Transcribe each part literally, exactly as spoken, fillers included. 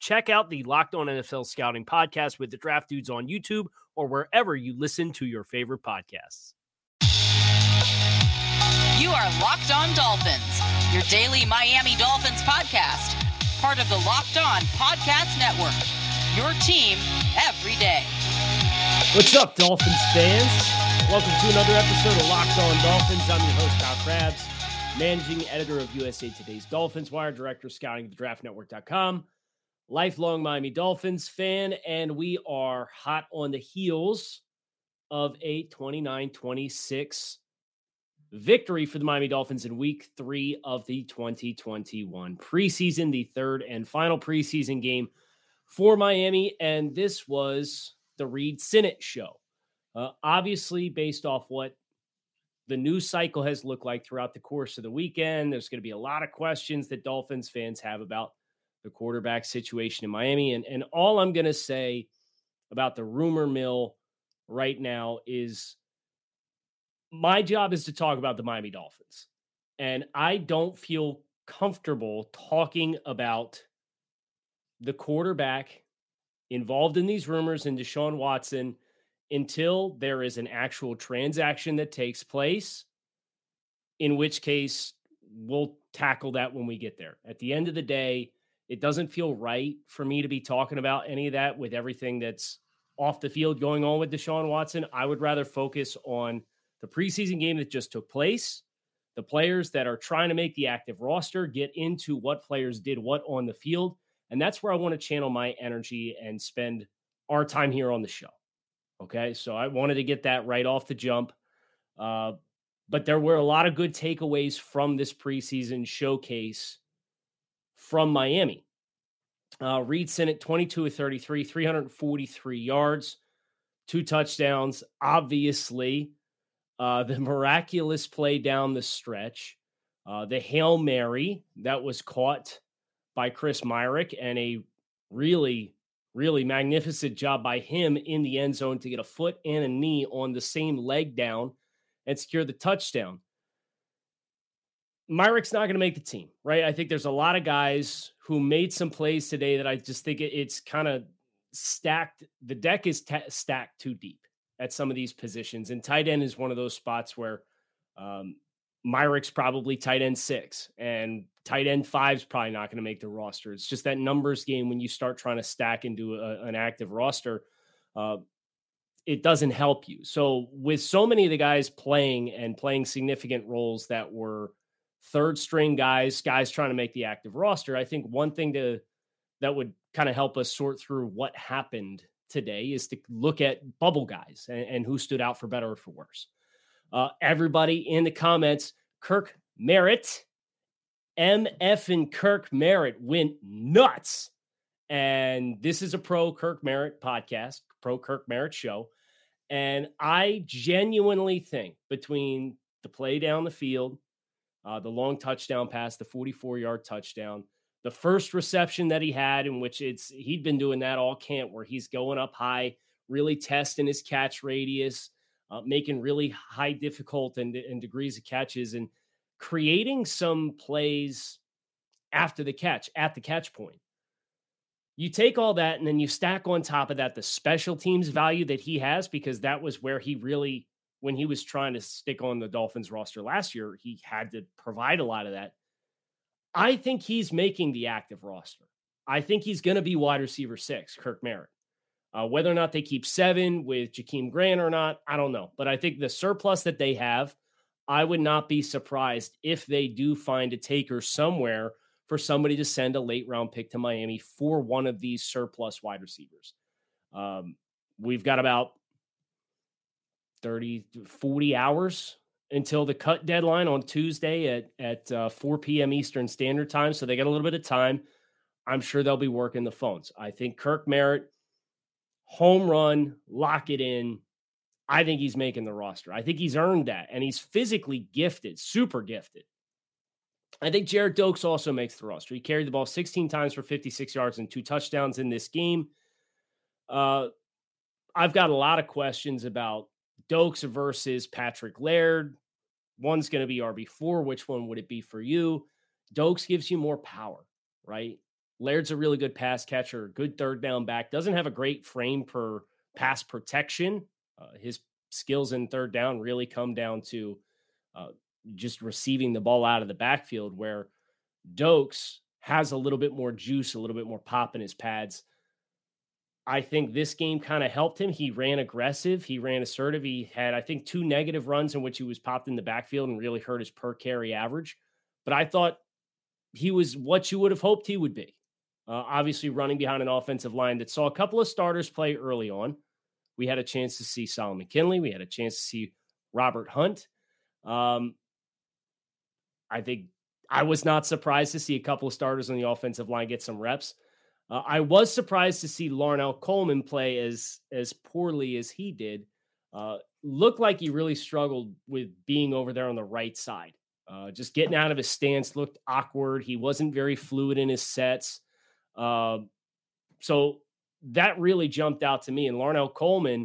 Check out the Locked On N F L Scouting podcast with the Draft Dudes on YouTube or wherever you listen to your favorite podcasts. You are Locked On Dolphins, your daily Miami Dolphins podcast, part of the Locked On Podcast Network, your team every day. What's up, Dolphins fans? Welcome to another episode of Locked On Dolphins. I'm your host, Kyle Krabs, managing editor of U S A Today's Dolphins Wire, director of scouting at the draft network dot com, lifelong Miami Dolphins fan, and we are hot on the heels of a twenty-nine twenty-six victory for the Miami Dolphins in week three of the twenty twenty-one preseason, the third and final preseason game for Miami. And this was the Reid Sinnett show. Uh, obviously, based off what the news cycle has looked like throughout the course of the weekend, there's going to be a lot of questions that Dolphins fans have about the quarterback situation in Miami. And, and all I'm going to say about the rumor mill right now is, my job is to talk about the Miami Dolphins, and I don't feel comfortable talking about the quarterback involved in these rumors and Deshaun Watson until there is an actual transaction that takes place, in which case we'll tackle that when we get there. At the end of the day, it doesn't feel right for me to be talking about any of that with everything that's off the field going on with Deshaun Watson. I would rather focus on the preseason game that just took place, the players that are trying to make the active roster, get into what players did what on the field. And that's where I want to channel my energy and spend our time here on the show. Okay. So I wanted to get that right off the jump. Uh, but there were a lot of good takeaways from this preseason showcase from Miami. Uh, Reid Sinnett, twenty-two of thirty-three, three forty-three yards, two touchdowns, obviously. Uh, the miraculous play down the stretch, uh, the Hail Mary that was caught by Chris Myrick, and a really, really magnificent job by him in the end zone to get a foot and a knee on the same leg down and secure the touchdown. Myrick's not going to make the team, right? I think there's a lot of guys who made some plays today that I just think it's kind of stacked. The deck is t- stacked too deep at some of these positions. And tight end is one of those spots where um, Myrick's probably tight end six, and tight end five's probably not going to make the roster. It's just that numbers game. When you start trying to stack into a, an active roster, uh, it doesn't help you. So with so many of the guys playing and playing significant roles that were third string guys, guys trying to make the active roster, I think one thing to that would kind of help us sort through what happened today is to look at bubble guys and, and who stood out for better or for worse. Uh, everybody in the comments, Kirk Merritt, M F and Kirk Merritt went nuts. And this is a pro Kirk Merritt podcast, pro Kirk Merritt show. And I genuinely think between the play down the field, uh, the long touchdown pass, the forty-four yard touchdown, the first reception that he had, in which it's he'd been doing that all camp, where he's going up high, really testing his catch radius, uh, making really high difficult and, and degrees of catches, and creating some plays after the catch, at the catch point. You take all that and then you stack on top of that the special teams value that he has, because that was where he really, when he was trying to stick on the Dolphins roster last year, he had to provide a lot of that. I think he's making the active roster. I think he's going to be wide receiver six, Kirk Merritt. Uh, whether or not they keep seven with Jakeem Grant or not, I don't know. But I think the surplus that they have, I would not be surprised if they do find a taker somewhere for somebody to send a late round pick to Miami for one of these surplus wide receivers. Um, we've got about thirty, forty hours until the cut deadline on Tuesday at, at uh, four p.m. Eastern Standard Time. So they got a little bit of time. I'm sure they'll be working the phones. I think Kirk Merritt, home run, lock it in. I think he's making the roster. I think he's earned that. And he's physically gifted, super gifted. I think Jared Dokes also makes the roster. He carried the ball sixteen times for fifty-six yards and two touchdowns in this game. Uh, I've got a lot of questions about Dokes versus Patrick Laird. One's going to be R B four. Which one would it be for you? Dokes gives you more power, right? Laird's a really good pass catcher, good third down back. Doesn't have a great frame per pass protection. Uh, his skills in third down really come down to uh, just receiving the ball out of the backfield, where Dokes has a little bit more juice, a little bit more pop in his pads. I think this game kind of helped him. He ran aggressive. He ran assertive. He had, I think, two negative runs in which he was popped in the backfield and really hurt his per carry average. But I thought he was what you would have hoped he would be. Uh, obviously running behind an offensive line that saw a couple of starters play early on. We had a chance to see Solomon Kinley. We had a chance to see Robert Hunt. Um, I think I was not surprised to see a couple of starters on the offensive line get some reps. Uh, I was surprised to see Larnell Coleman play as, as poorly as he did. Uh, looked like he really struggled with being over there on the right side. Uh, just getting out of his stance looked awkward. He wasn't very fluid in his sets. Uh, so that really jumped out to me. And Larnell Coleman,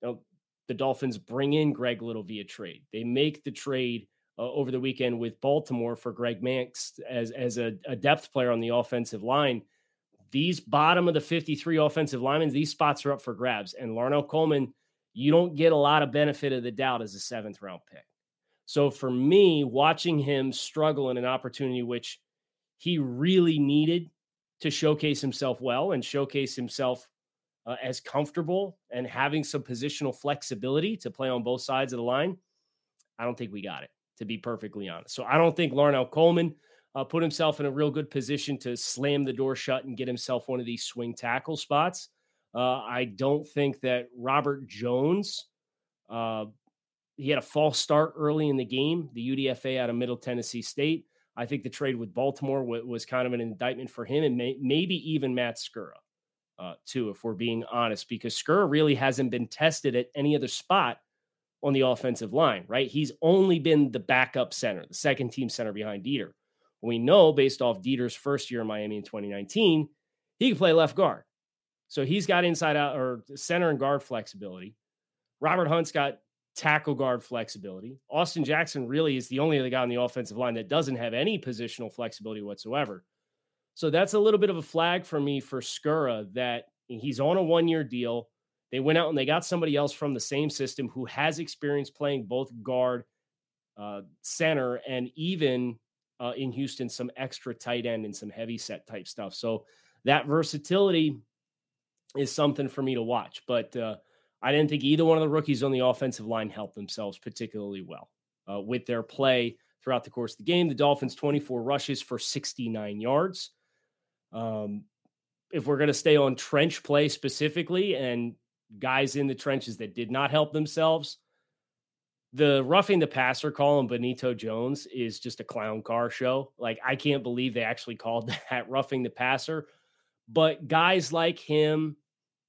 you know, the Dolphins bring in Greg Little via trade. They make the trade uh, over the weekend with Baltimore for Greg Manx as, as a, a depth player on the offensive line. These bottom of the fifty-three offensive linemen, these spots are up for grabs. And Larnell Coleman, you don't get a lot of benefit of the doubt as a seventh round pick. So for me, watching him struggle in an opportunity which he really needed to showcase himself well and showcase himself uh, as comfortable and having some positional flexibility to play on both sides of the line, I don't think we got it, to be perfectly honest. So I don't think Larnell Coleman Uh, put himself in a real good position to slam the door shut and get himself one of these swing tackle spots. Uh, I don't think that Robert Jones, uh, he had a false start early in the game, the U D F A out of Middle Tennessee State. I think the trade with Baltimore w- was kind of an indictment for him, and may- maybe even Matt Skura, uh, too, if we're being honest, because Skura really hasn't been tested at any other spot on the offensive line, right? He's only been the backup center, the second team center behind Dieter. We know, based off Dieter's first year in Miami in twenty nineteen, he can play left guard. So he's got inside out or center and guard flexibility. Robert Hunt's got tackle guard flexibility. Austin Jackson really is the only other guy on the offensive line that doesn't have any positional flexibility whatsoever. So that's a little bit of a flag for me for Skura, that he's on a one-year deal. They went out and they got somebody else from the same system who has experience playing both guard, uh, center, and even – Uh, in Houston, some extra tight end and some heavy set type stuff. So that versatility is something for me to watch, but uh, I didn't think either one of the rookies on the offensive line helped themselves particularly well uh, with their play throughout the course of the game. The Dolphins twenty-four rushes for sixty-nine yards. Um, if we're going to stay on trench play specifically and guys in the trenches that did not help themselves, the roughing the passer call on Benito Jones is just a clown car show. Like, I can't believe they actually called that roughing the passer. But guys like him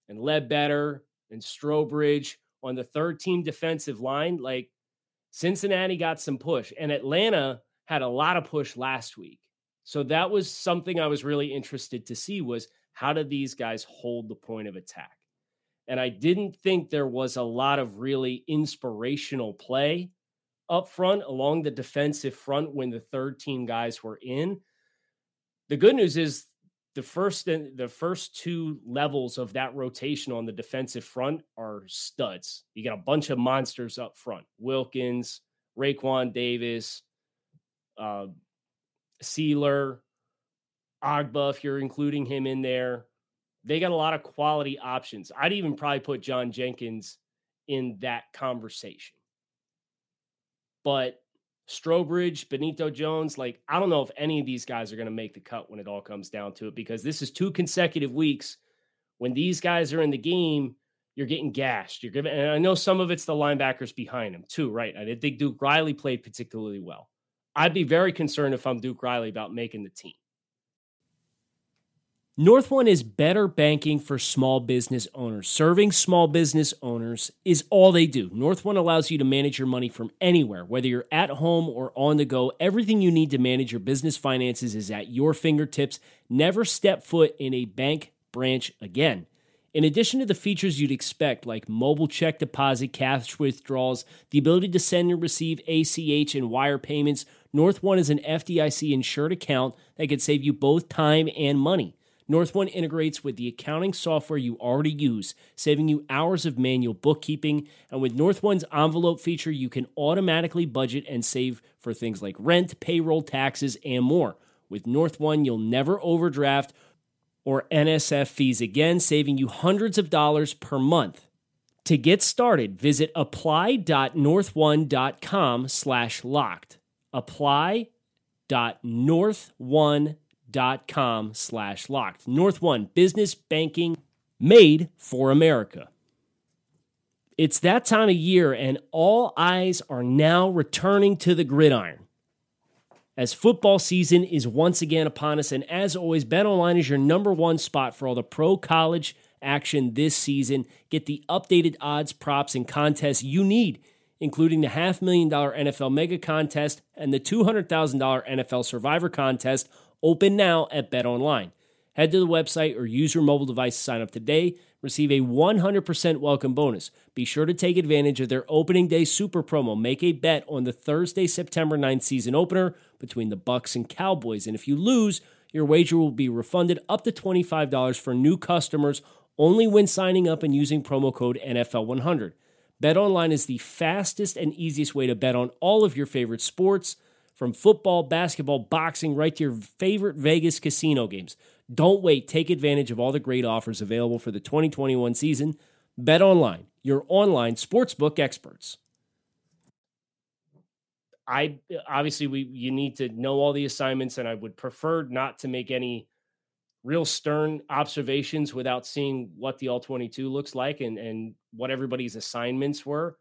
and Ledbetter and Strobridge on the third team defensive line, like, Cincinnati got some push. And Atlanta had a lot of push last week. So that was something I was really interested to see, was how did these guys hold the point of attack? And I didn't think there was a lot of really inspirational play up front along the defensive front when the third team guys were in. The good news is the first the first two levels of that rotation on the defensive front are studs. You got a bunch of monsters up front. Wilkins, Raekwon Davis, uh, Sealer, Agba, if you're including him in there. They got a lot of quality options. I'd even probably put John Jenkins in that conversation. But Strobridge, Benito Jones, like, I don't know if any of these guys are going to make the cut when it all comes down to it, because this is two consecutive weeks. When these guys are in the game, you're getting gashed. You're giving, and I know some of it's the linebackers behind them too, right? I didn't think Duke Riley played particularly well. I'd be very concerned if I'm Duke Riley about making the team. North One is better banking for small business owners. Serving small business owners is all they do. North One allows you to manage your money from anywhere. Whether you're at home or on the go, everything you need to manage your business finances is at your fingertips. Never step foot in a bank branch again. In addition to the features you'd expect, like mobile check deposit, cash withdrawals, the ability to send and receive A C H and wire payments, North One is an F D I C-insured account that could save you both time and money. North One integrates with the accounting software you already use, saving you hours of manual bookkeeping. And with North One's envelope feature, you can automatically budget and save for things like rent, payroll, taxes, and more. With North One, you'll never overdraft or N S F fees again, saving you hundreds of dollars per month. To get started, visit apply.northone.com slash locked. Apply.northone.com Dot com slash locked. North One, business banking made for America. It's that time of year, and all eyes are now returning to the gridiron as football season is once again upon us. And as always, BetOnline is your number one spot for all the pro college action this season. Get the updated odds, props, and contests you need, including the half million dollar N F L mega contest and the two hundred thousand dollars N F L survivor contest. Open now at BetOnline. Head to the website or use your mobile device to sign up today. Receive a one hundred percent welcome bonus. Be sure to take advantage of their opening day super promo. Make a bet on the Thursday, September ninth season opener between the Bucs and Cowboys. And if you lose, your wager will be refunded up to twenty-five dollars for new customers only when signing up and using promo code N F L one hundred. BetOnline is the fastest and easiest way to bet on all of your favorite sports. From football, basketball, boxing, right to your favorite Vegas casino games. Don't wait. Take advantage of all the great offers available for the twenty twenty-one season. BetOnline, your online sportsbook experts. I obviously we you need to know all the assignments, and I would prefer not to make any real stern observations without seeing what the all twenty-two looks like and, and what everybody's assignments were.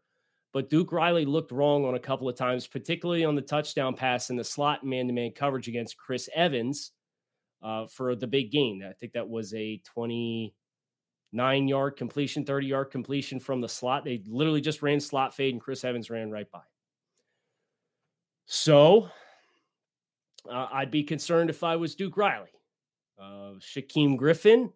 But Duke Riley looked wrong on a couple of times, particularly on the touchdown pass in the slot man-to-man coverage against Chris Evans uh, for the big gain. I think that was a twenty-nine-yard completion, thirty-yard completion from the slot. They literally just ran slot fade, and Chris Evans ran right by. So uh, I'd be concerned if I was Duke Riley. Uh, Shaquem Griffin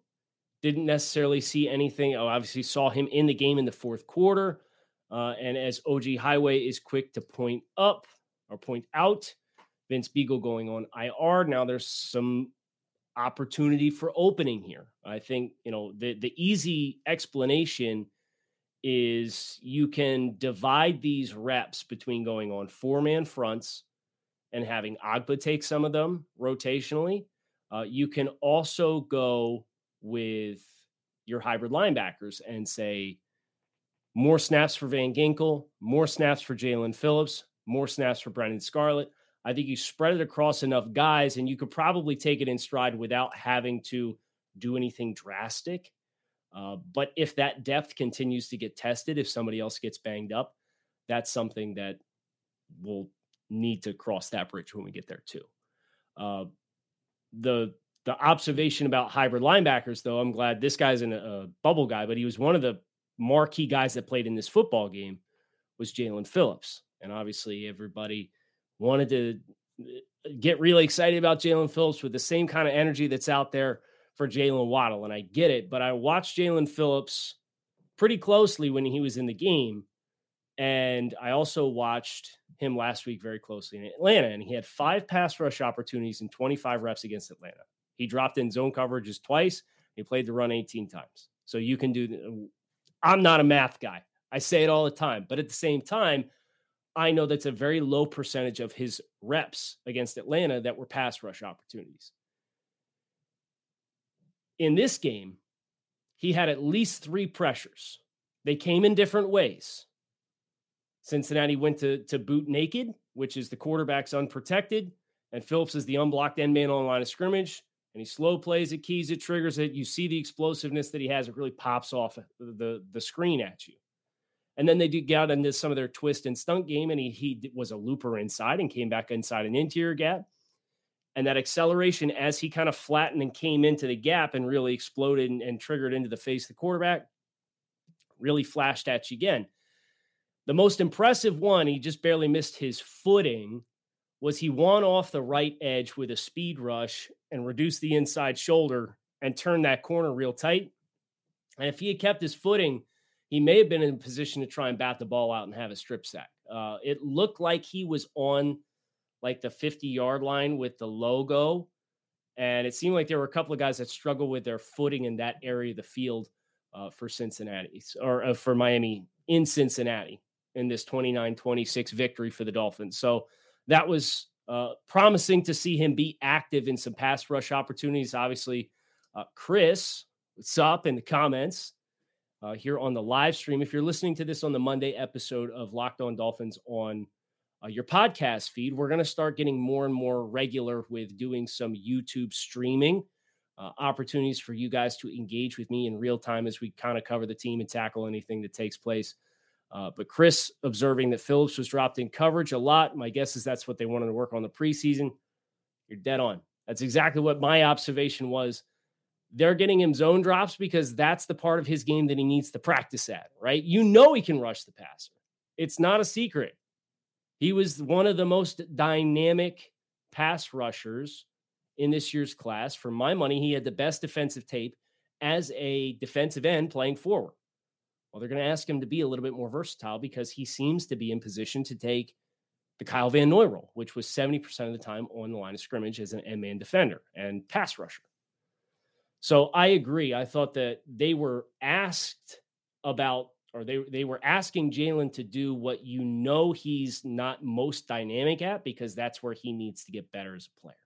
didn't necessarily see anything. I obviously saw him in the game in the fourth quarter. Uh, and as O G Highway is quick to point up or point out, Vince Beagle going on I R. Now there's some opportunity for opening here. I think, you know, the, the easy explanation is you can divide these reps between going on four-man fronts and having Agba take some of them rotationally. Uh, you can also go with your hybrid linebackers and say, more snaps for Van Ginkel, more snaps for Jalen Phillips, more snaps for Brennan Scarlett. I think you spread it across enough guys, and you could probably take it in stride without having to do anything drastic. Uh, but if that depth continues to get tested, if somebody else gets banged up, that's something that we'll need to cross that bridge when we get there too. Uh, the the observation about hybrid linebackers, though, I'm glad this guy's in a, a bubble guy, but he was one of the marquee guys that played in this football game was Jalen Phillips. And obviously everybody wanted to get really excited about Jalen Phillips with the same kind of energy that's out there for Jalen Waddle. And I get it, but I watched Jalen Phillips pretty closely when he was in the game. And I also watched him last week very closely in Atlanta, and he had five pass rush opportunities and twenty-five reps against Atlanta. He dropped in zone coverages twice. He played the run eighteen times. So you can do the, I'm not a math guy. I say it all the time, but at the same time, I know that's a very low percentage of his reps against Atlanta that were pass rush opportunities. In this game, he had at least three pressures. They came in different ways. Cincinnati went to, to boot naked, which is the quarterback's unprotected, and Phillips is the unblocked end man on the line of scrimmage, and he slow plays it, keys it, triggers it. You see the explosiveness that he has. It really pops off the, the screen at you. And then they did get out into some of their twist and stunt game, and he, he was a looper inside and came back inside an interior gap. And that acceleration, as he kind of flattened and came into the gap and really exploded and, and triggered into the face of the quarterback, really flashed at you again. The most impressive one, he just barely missed his footing, was he won off the right edge with a speed rush and reduced the inside shoulder and turned that corner real tight. And if he had kept his footing, he may have been in a position to try and bat the ball out and have a strip sack. Uh, it looked like he was on like the fifty-yard line with the logo, and it seemed like there were a couple of guys that struggled with their footing in that area of the field uh, for Cincinnati or uh, for Miami in Cincinnati in this twenty-nine twenty-six victory for the Dolphins. So that was uh, promising to see him be active in some pass rush opportunities. Obviously, uh, Chris, what's up in the comments? Uh, here on the live stream. If you're listening to this on the Monday episode of Locked On Dolphins on uh, your podcast feed, we're going to start getting more and more regular with doing some YouTube streaming uh, opportunities for you guys to engage with me in real time as we kind of cover the team and tackle anything that takes place. Uh, but Chris observing that Phillips was dropped in coverage a lot. My guess is that's what they wanted to work on the preseason. You're dead on. That's exactly what my observation was. They're getting him zone drops because that's the part of his game that he needs to practice at, right? You know he can rush the passer. It's not a secret. He was one of the most dynamic pass rushers in this year's class. For my money, he had the best defensive tape as a defensive end playing forward. Well, they're going to ask him to be a little bit more versatile because he seems to be in position to take the Kyle Van Noy role, which was seventy percent of the time on the line of scrimmage as an end-man defender and pass rusher. So I agree. I thought that they were asked about, or they, they were asking Jalen to do what you know he's not most dynamic at, because that's where he needs to get better as a player.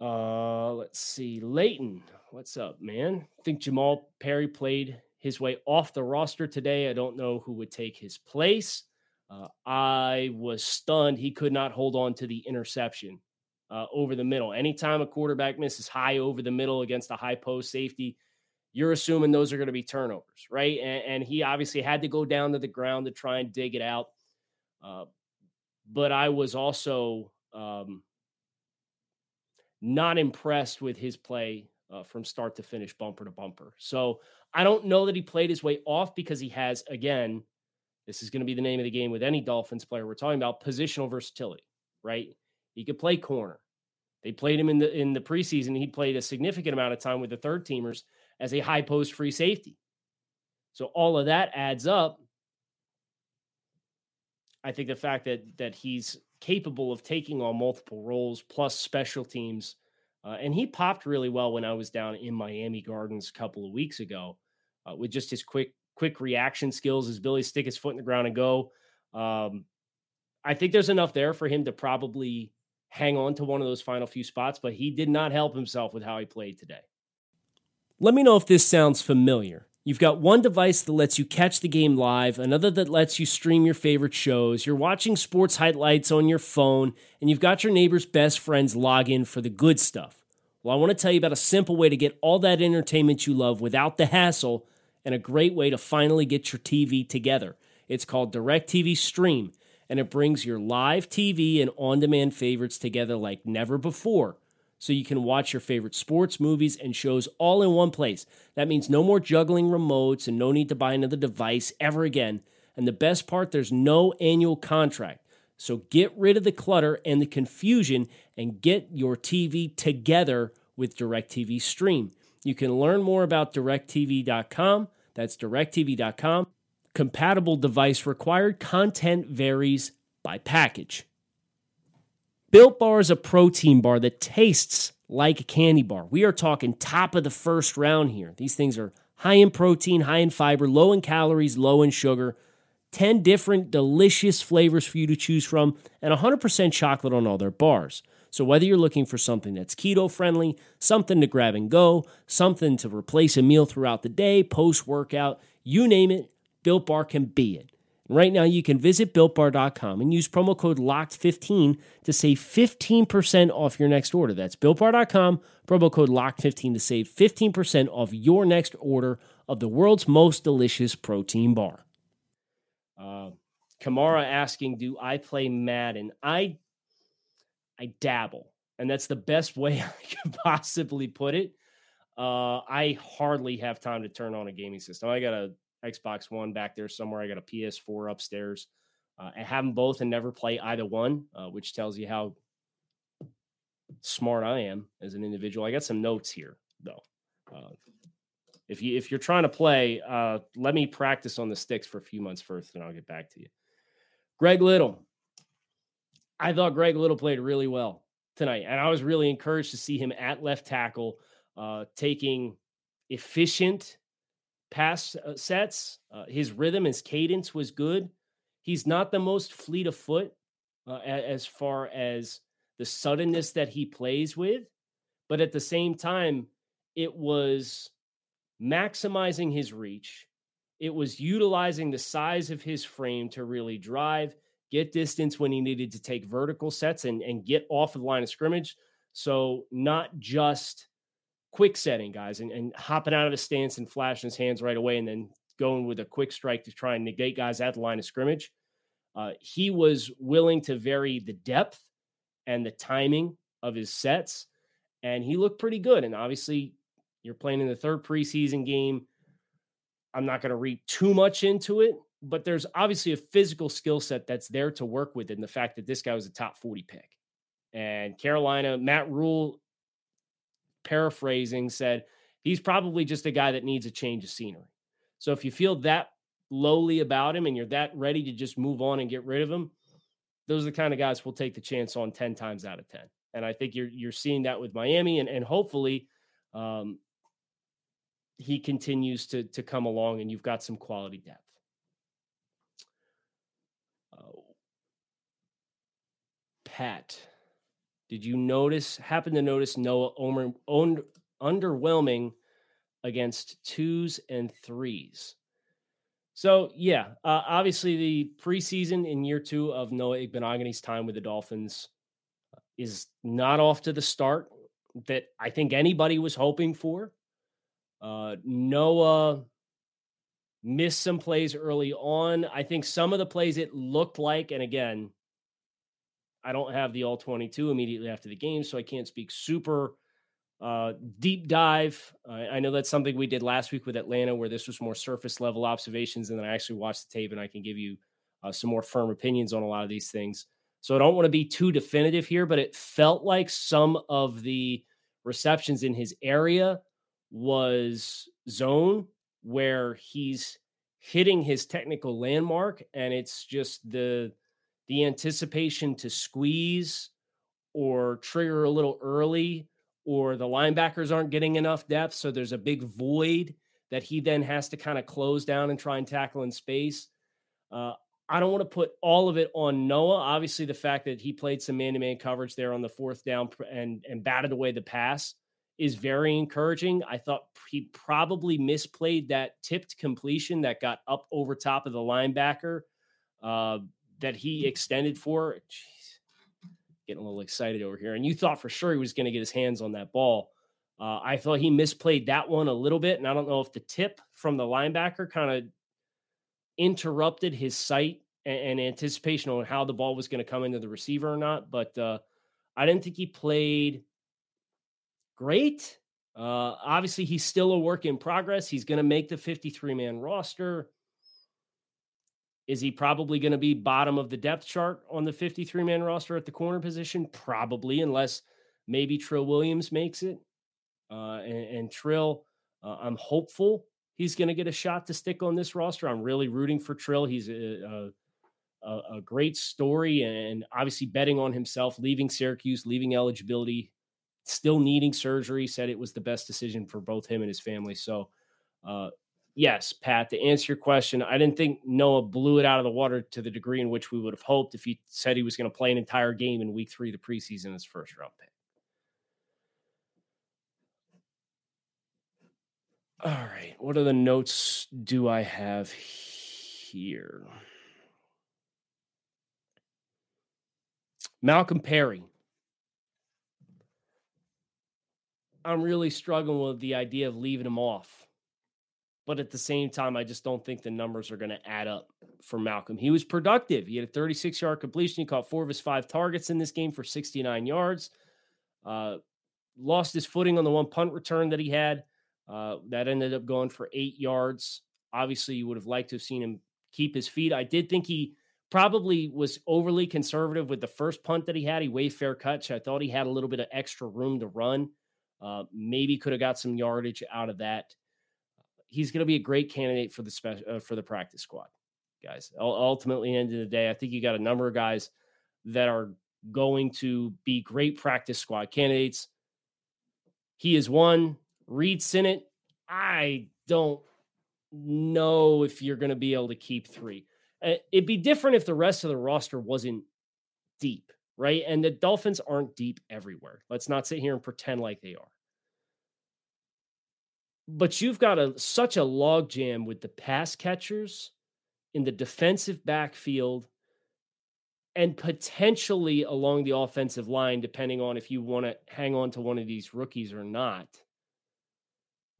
Uh, let's see. Leighton, what's up, man? I think Jamal Perry played his way off the roster today. I don't know who would take his place. Uh, I was stunned. He could not hold on to the interception. Uh, over the middle. Anytime a quarterback misses high over the middle against a high post safety, you're assuming those are going to be turnovers, right? And, and he obviously had to go down to the ground to try and dig it out. Uh, but I was also um, not impressed with his play uh, from start to finish, bumper to bumper. So I don't know that he played his way off because he has, again, this is going to be the name of the game with any Dolphins player we're talking about, positional versatility, right? He could play corner. They played him in the in the preseason. He played a significant amount of time with the third teamers as a high post free safety. So all of that adds up. I think the fact that that he's capable of taking on multiple roles plus special teams, uh, and he popped really well when I was down in Miami Gardens a couple of weeks ago uh, with just his quick quick reaction skills, his ability to stick his foot in the ground and go. Um, I think there's enough there for him to probably hang on to one of those final few spots, but he did not help himself with how he played today. Let me know if this sounds familiar. You've got one device that lets you catch the game live, another that lets you stream your favorite shows, you're watching sports highlights on your phone, and you've got your neighbor's best friend's login for the good stuff. Well, I want to tell you about a simple way to get all that entertainment you love without the hassle, and a great way to finally get your T V together. It's called DirecTV Stream, and it brings your live T V and on-demand favorites together like never before, so you can watch your favorite sports, movies, and shows all in one place. That means no more juggling remotes and no need to buy another device ever again. And the best part, there's no annual contract. So get rid of the clutter and the confusion and get your T V together with DirecTV Stream. You can learn more about direct t v dot com. That's direct t v dot com. Compatible device required. Content varies by package. Built Bar is a protein bar that tastes like a candy bar. We are talking top of the first round here. These things are high in protein, high in fiber, low in calories, low in sugar. ten different delicious flavors for you to choose from, and one hundred percent chocolate on all their bars. So whether you're looking for something that's keto-friendly, something to grab and go, something to replace a meal throughout the day, post-workout, you name it, Built Bar can be it. And right now, you can visit built bar dot com and use promo code locked fifteen to save fifteen percent off your next order. That's built bar dot com, promo code locked fifteen to save fifteen percent off your next order of the world's most delicious protein bar. Uh, Kamara asking, do I play Madden? I I dabble, and that's the best way I could possibly put it. Uh, I hardly have time to turn on a gaming system. I got a Xbox One back there somewhere. I got a P S four upstairs. Uh, I have them both and never play either one, uh, which tells you how smart I am as an individual. I got some notes here, though. Uh, If, you, if you're trying to play, uh, let me practice on the sticks for a few months first, and I'll get back to you. Greg Little. I thought Greg Little played really well tonight, and I was really encouraged to see him at left tackle, uh, taking efficient pass sets. Uh, his rhythm, his cadence was good. He's not the most fleet of foot uh, as far as the suddenness that he plays with, but at the same time, it was maximizing his reach. It was utilizing the size of his frame to really drive, get distance when he needed to take vertical sets and, and get off of the line of scrimmage. So not just quick setting guys and, and hopping out of a stance and flashing his hands right away and then going with a quick strike to try and negate guys at the line of scrimmage. Uh, he was willing to vary the depth and the timing of his sets, and he looked pretty good. And obviously, you're playing in the third preseason game. I'm not going to read too much into it, but there's obviously a physical skill set that's there to work with, and the fact that this guy was a top forty pick. And Carolina, Matt Rule, paraphrasing, said he's probably just a guy that needs a change of scenery. So if you feel that lowly about him and you're that ready to just move on and get rid of him, those are the kind of guys we'll take the chance on ten times out of ten. And I think you're you're seeing that with Miami, and, and hopefully um, – he continues to, to come along, and you've got some quality depth. Oh. Pat, did you notice, happen to notice Noah Omer, owned, underwhelming against twos and threes? So, yeah, uh, obviously the preseason in year two of Noah Igbenogany's time with the Dolphins is not off to the start that I think anybody was hoping for. Uh, Noah missed some plays early on. I think some of the plays it looked like, and again, I don't have the all twenty-two immediately after the game, so I can't speak super uh, deep dive. Uh, I know that's something we did last week with Atlanta, where this was more surface level observations, and then I actually watched the tape, and I can give you uh, some more firm opinions on a lot of these things. So I don't want to be too definitive here, but it felt like some of the receptions in his area was zone where he's hitting his technical landmark, and it's just the the anticipation to squeeze or trigger a little early, or the linebackers aren't getting enough depth, so there's a big void that he then has to kind of close down and try and tackle in space. Uh, I don't want to put all of it on Noah. Obviously, the fact that he played some man-to-man coverage there on the fourth down and, and batted away the pass is very encouraging. I thought he probably misplayed that tipped completion that got up over top of the linebacker uh, that he extended for. Jeez, getting a little excited over here. And you thought for sure he was going to get his hands on that ball. Uh, I thought he misplayed that one a little bit, and I don't know if the tip from the linebacker kind of interrupted his sight and, and anticipation on how the ball was going to come into the receiver or not. But uh, I didn't think he played great. Uh, obviously, he's still a work in progress. He's going to make the fifty-three man roster. Is he probably going to be bottom of the depth chart on the fifty-three man roster at the corner position? Probably, unless maybe Trill Williams makes it. Uh, and, and Trill, uh, I'm hopeful he's going to get a shot to stick on this roster. I'm really rooting for Trill. He's a, a, a great story, and obviously betting on himself, leaving Syracuse, leaving eligibility, still needing surgery, said it was the best decision for both him and his family. So uh, yes, Pat, to answer your question, I didn't think Noah blew it out of the water to the degree in which we would have hoped if he said he was going to play an entire game in week three of the preseason as first round pick. All right, what are the notes do I have here? Malcolm Perry. I'm really struggling with the idea of leaving him off. But at the same time, I just don't think the numbers are going to add up for Malcolm. He was productive. He had a thirty-six-yard completion. He caught four of his five targets in this game for sixty-nine yards. Uh, lost his footing on the one punt return that he had. Uh, that ended up going for eight yards. Obviously, you would have liked to have seen him keep his feet. I did think he probably was overly conservative with the first punt that he had. He waved fair catch. I thought he had a little bit of extra room to run. Uh, maybe could have got some yardage out of that. He's going to be a great candidate for the special, uh, for the practice squad, guys. U- ultimately, at the end of the day, I think you got a number of guys that are going to be great practice squad candidates. He is one. Reid Sinnett, I don't know if you're going to be able to keep three. It'd be different if the rest of the roster wasn't deep, right? And the Dolphins aren't deep everywhere. Let's not sit here and pretend like they are. But you've got a such a logjam with the pass catchers in the defensive backfield and potentially along the offensive line, depending on if you want to hang on to one of these rookies or not.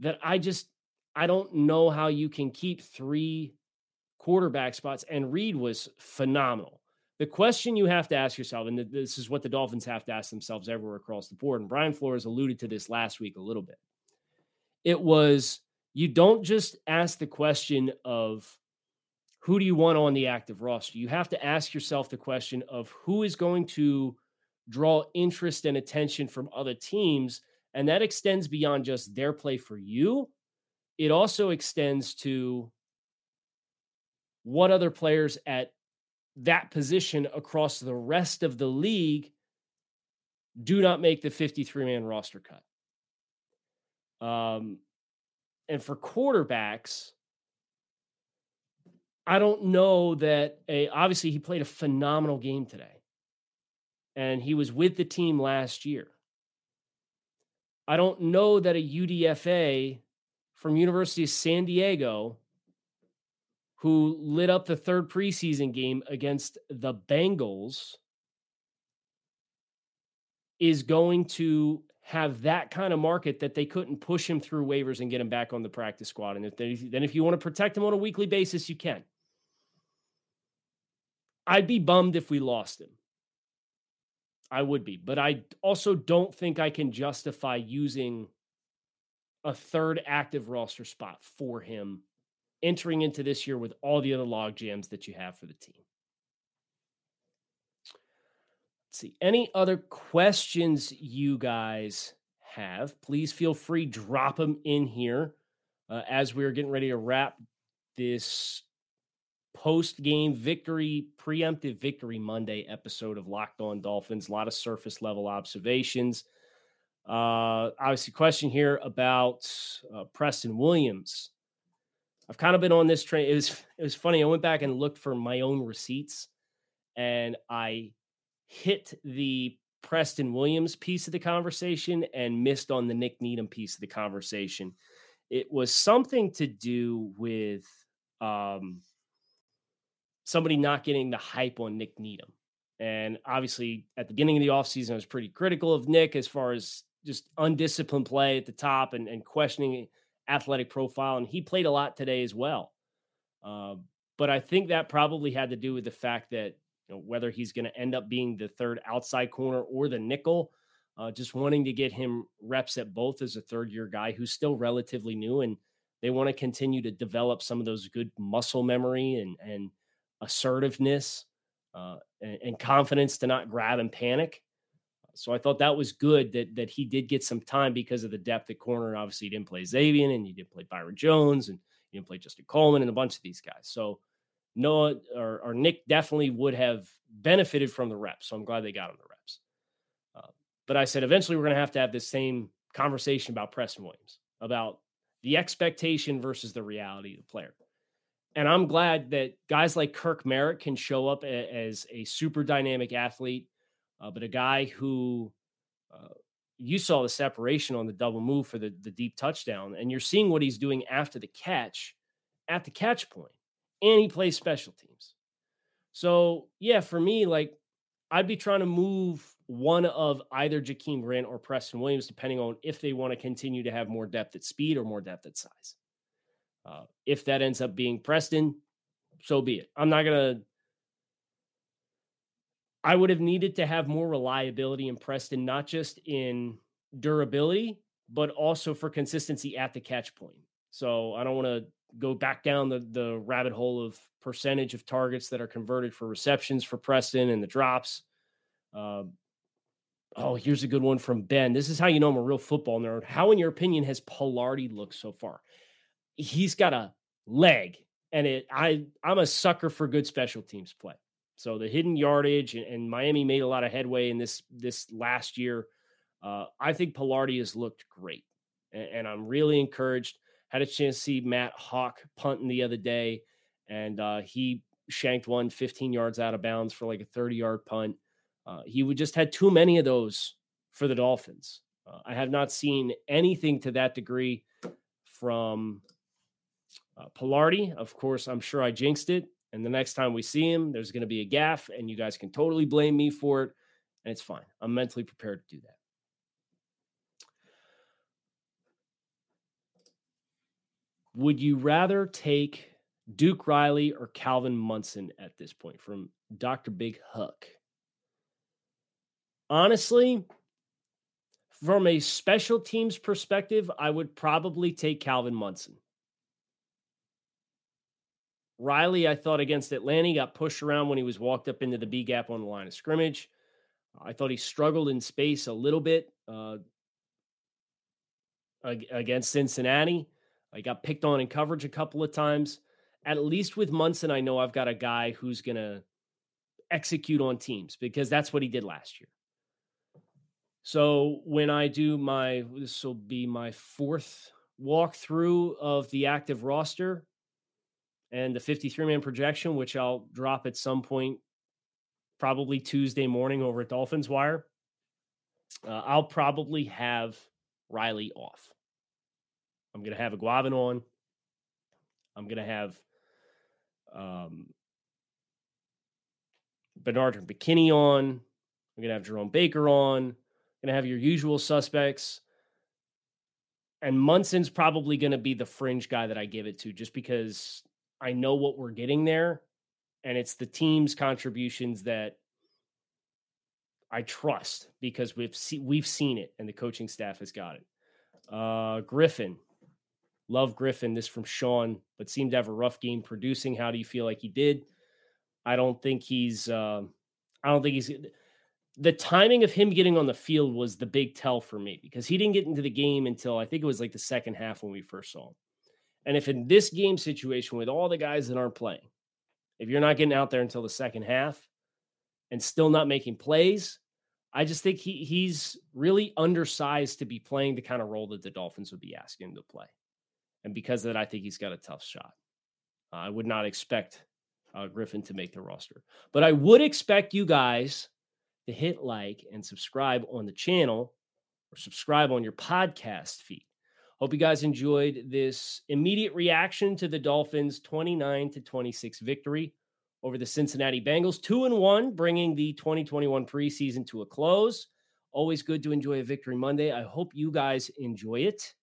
That I just, I don't know how you can keep three quarterback spots, and Reid was phenomenal. The question you have to ask yourself, and this is what the Dolphins have to ask themselves everywhere across the board, and Brian Flores alluded to this last week a little bit. It was, you don't just ask the question of who do you want on the active roster? You have to ask yourself the question of who is going to draw interest and attention from other teams. And that extends beyond just their play for you. It also extends to what other players at that position across the rest of the league do not make the fifty-three man roster cut. Um, and for quarterbacks, I don't know that a, obviously he played a phenomenal game today and he was with the team last year. I don't know that a U D F A from University of San Diego who lit up the third preseason game against the Bengals is going to have that kind of market that they couldn't push him through waivers and get him back on the practice squad. And if they, then if you want to protect him on a weekly basis, you can. I'd be bummed if we lost him. I would be, but I also don't think I can justify using a third active roster spot for him entering into this year with all the other log jams that you have for the team. Let's see. Any other questions you guys have, please feel free, drop them in here uh, as we're getting ready to wrap this post-game victory, preemptive victory Monday episode of Locked On Dolphins. A lot of surface level observations. Uh, obviously, question here about uh, Preston Williams. I've kind of been on this train. It was it was funny. I went back and looked for my own receipts, and I hit the Preston Williams piece of the conversation and missed on the Nick Needham piece of the conversation. It was something to do with um. somebody not getting the hype on Nick Needham. And obviously at the beginning of the offseason, I was pretty critical of Nick as far as just undisciplined play at the top and, and questioning athletic profile. And he played a lot today as well. Uh, but I think that probably had to do with the fact that, you know, whether he's going to end up being the third outside corner or the nickel, uh, just wanting to get him reps at both as a third year guy who's still relatively new. And they want to continue to develop some of those good muscle memory and, and, assertiveness uh, and, and confidence to not grab and panic. So I thought that was good that that he did get some time because of the depth at corner. And obviously, he didn't play Xavier, and he didn't play Byron Jones, and he didn't play Justin Coleman and a bunch of these guys. So Noah or, or Nick definitely would have benefited from the reps. So I'm glad they got him the reps. Uh, but I said, eventually we're going to have to have this same conversation about Preston Williams, about the expectation versus the reality of the player. And I'm glad that guys like Kirk Merritt can show up a, as a super dynamic athlete, uh, but a guy who uh, you saw the separation on the double move for the, the deep touchdown, and you're seeing what he's doing after the catch at the catch point. And he plays special teams. So, yeah, for me, like, I'd be trying to move one of either Jakeem Grant or Preston Williams, depending on if they want to continue to have more depth at speed or more depth at size. Uh, if that ends up being Preston, so be it. I'm not going to. I would have needed to have more reliability in Preston, not just in durability, but also for consistency at the catch point. So I don't want to go back down the, the rabbit hole of percentage of targets that are converted for receptions for Preston and the drops. Uh, oh, here's a good one from Ben. This is how you know I'm a real football nerd. How, in your opinion, has Pollardi looked so far? He's got a leg, and it. I, I'm a sucker for good special teams play. So the hidden yardage, and, and Miami made a lot of headway in this this last year. Uh, I think Pollardi has looked great, and, and I'm really encouraged. Had a chance to see Matt Hawk punting the other day, and uh, he shanked one fifteen yards out of bounds for like a thirty-yard punt. Uh, he would just had too many of those for the Dolphins. Uh, I have not seen anything to that degree from uh, Pollardi. Of course, I'm sure I jinxed it, and the next time we see him, there's going to be a gaffe, and you guys can totally blame me for it, and it's fine. I'm mentally prepared to do that. Would you rather take Duke Riley or Calvin Munson at this point from Doctor Big Huck? Honestly, from a special teams perspective, I would probably take Calvin Munson. Riley, I thought against Atlanta, he got pushed around when he was walked up into the B gap on the line of scrimmage. I thought he struggled in space a little bit uh, against Cincinnati. I got picked on in coverage a couple of times. At least with Munson, I know I've got a guy who's going to execute on teams because that's what he did last year. So when I do my, this will be my fourth walkthrough of the active roster and the fifty-three man projection, which I'll drop at some point, probably Tuesday morning over at Dolphins Wire. Uh, I'll probably have Riley off. I'm going to have Iguavin on. I'm going to have um, Bernard and Bikini on. I'm going to have Jerome Baker on. I'm going to have your usual suspects. And Munson's probably going to be the fringe guy that I give it to just because I know what we're getting there. And it's the team's contributions that I trust because we've, see- we've seen it and the coaching staff has got it. Uh, Griffin. Love Griffin. This from Sean, but seemed to have a rough game producing. How do you feel like he did? I don't think he's, uh, I don't think he's, the timing of him getting on the field was the big tell for me because he didn't get into the game until I think it was like the second half when we first saw him. And if in this game situation with all the guys that aren't playing, if you're not getting out there until the second half and still not making plays, I just think he he's really undersized to be playing the kind of role that the Dolphins would be asking him to play. And because of that, I think he's got a tough shot. Uh, I would not expect uh, Griffin to make the roster. But I would expect you guys to hit like and subscribe on the channel or subscribe on your podcast feed. Hope you guys enjoyed this immediate reaction to the Dolphins' twenty-nine to twenty-six victory over the Cincinnati Bengals. Two and one, bringing the twenty twenty-one preseason to a close. Always good to enjoy a Victory Monday. I hope you guys enjoy it.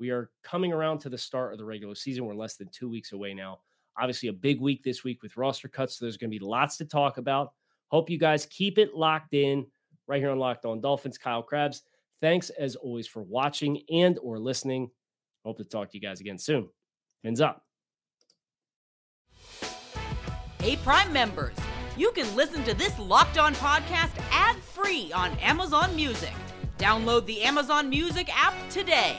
We are coming around to the start of the regular season. We're less than two weeks away now. Obviously, a big week this week with roster cuts, so there's going to be lots to talk about. Hope you guys keep it locked in right here on Locked On Dolphins. Kyle Krabs, thanks as always for watching and or listening. Hope to talk to you guys again soon. Fins up. Hey, Prime members, you can listen to this Locked On podcast ad-free free on Amazon Music. Download the Amazon Music app today.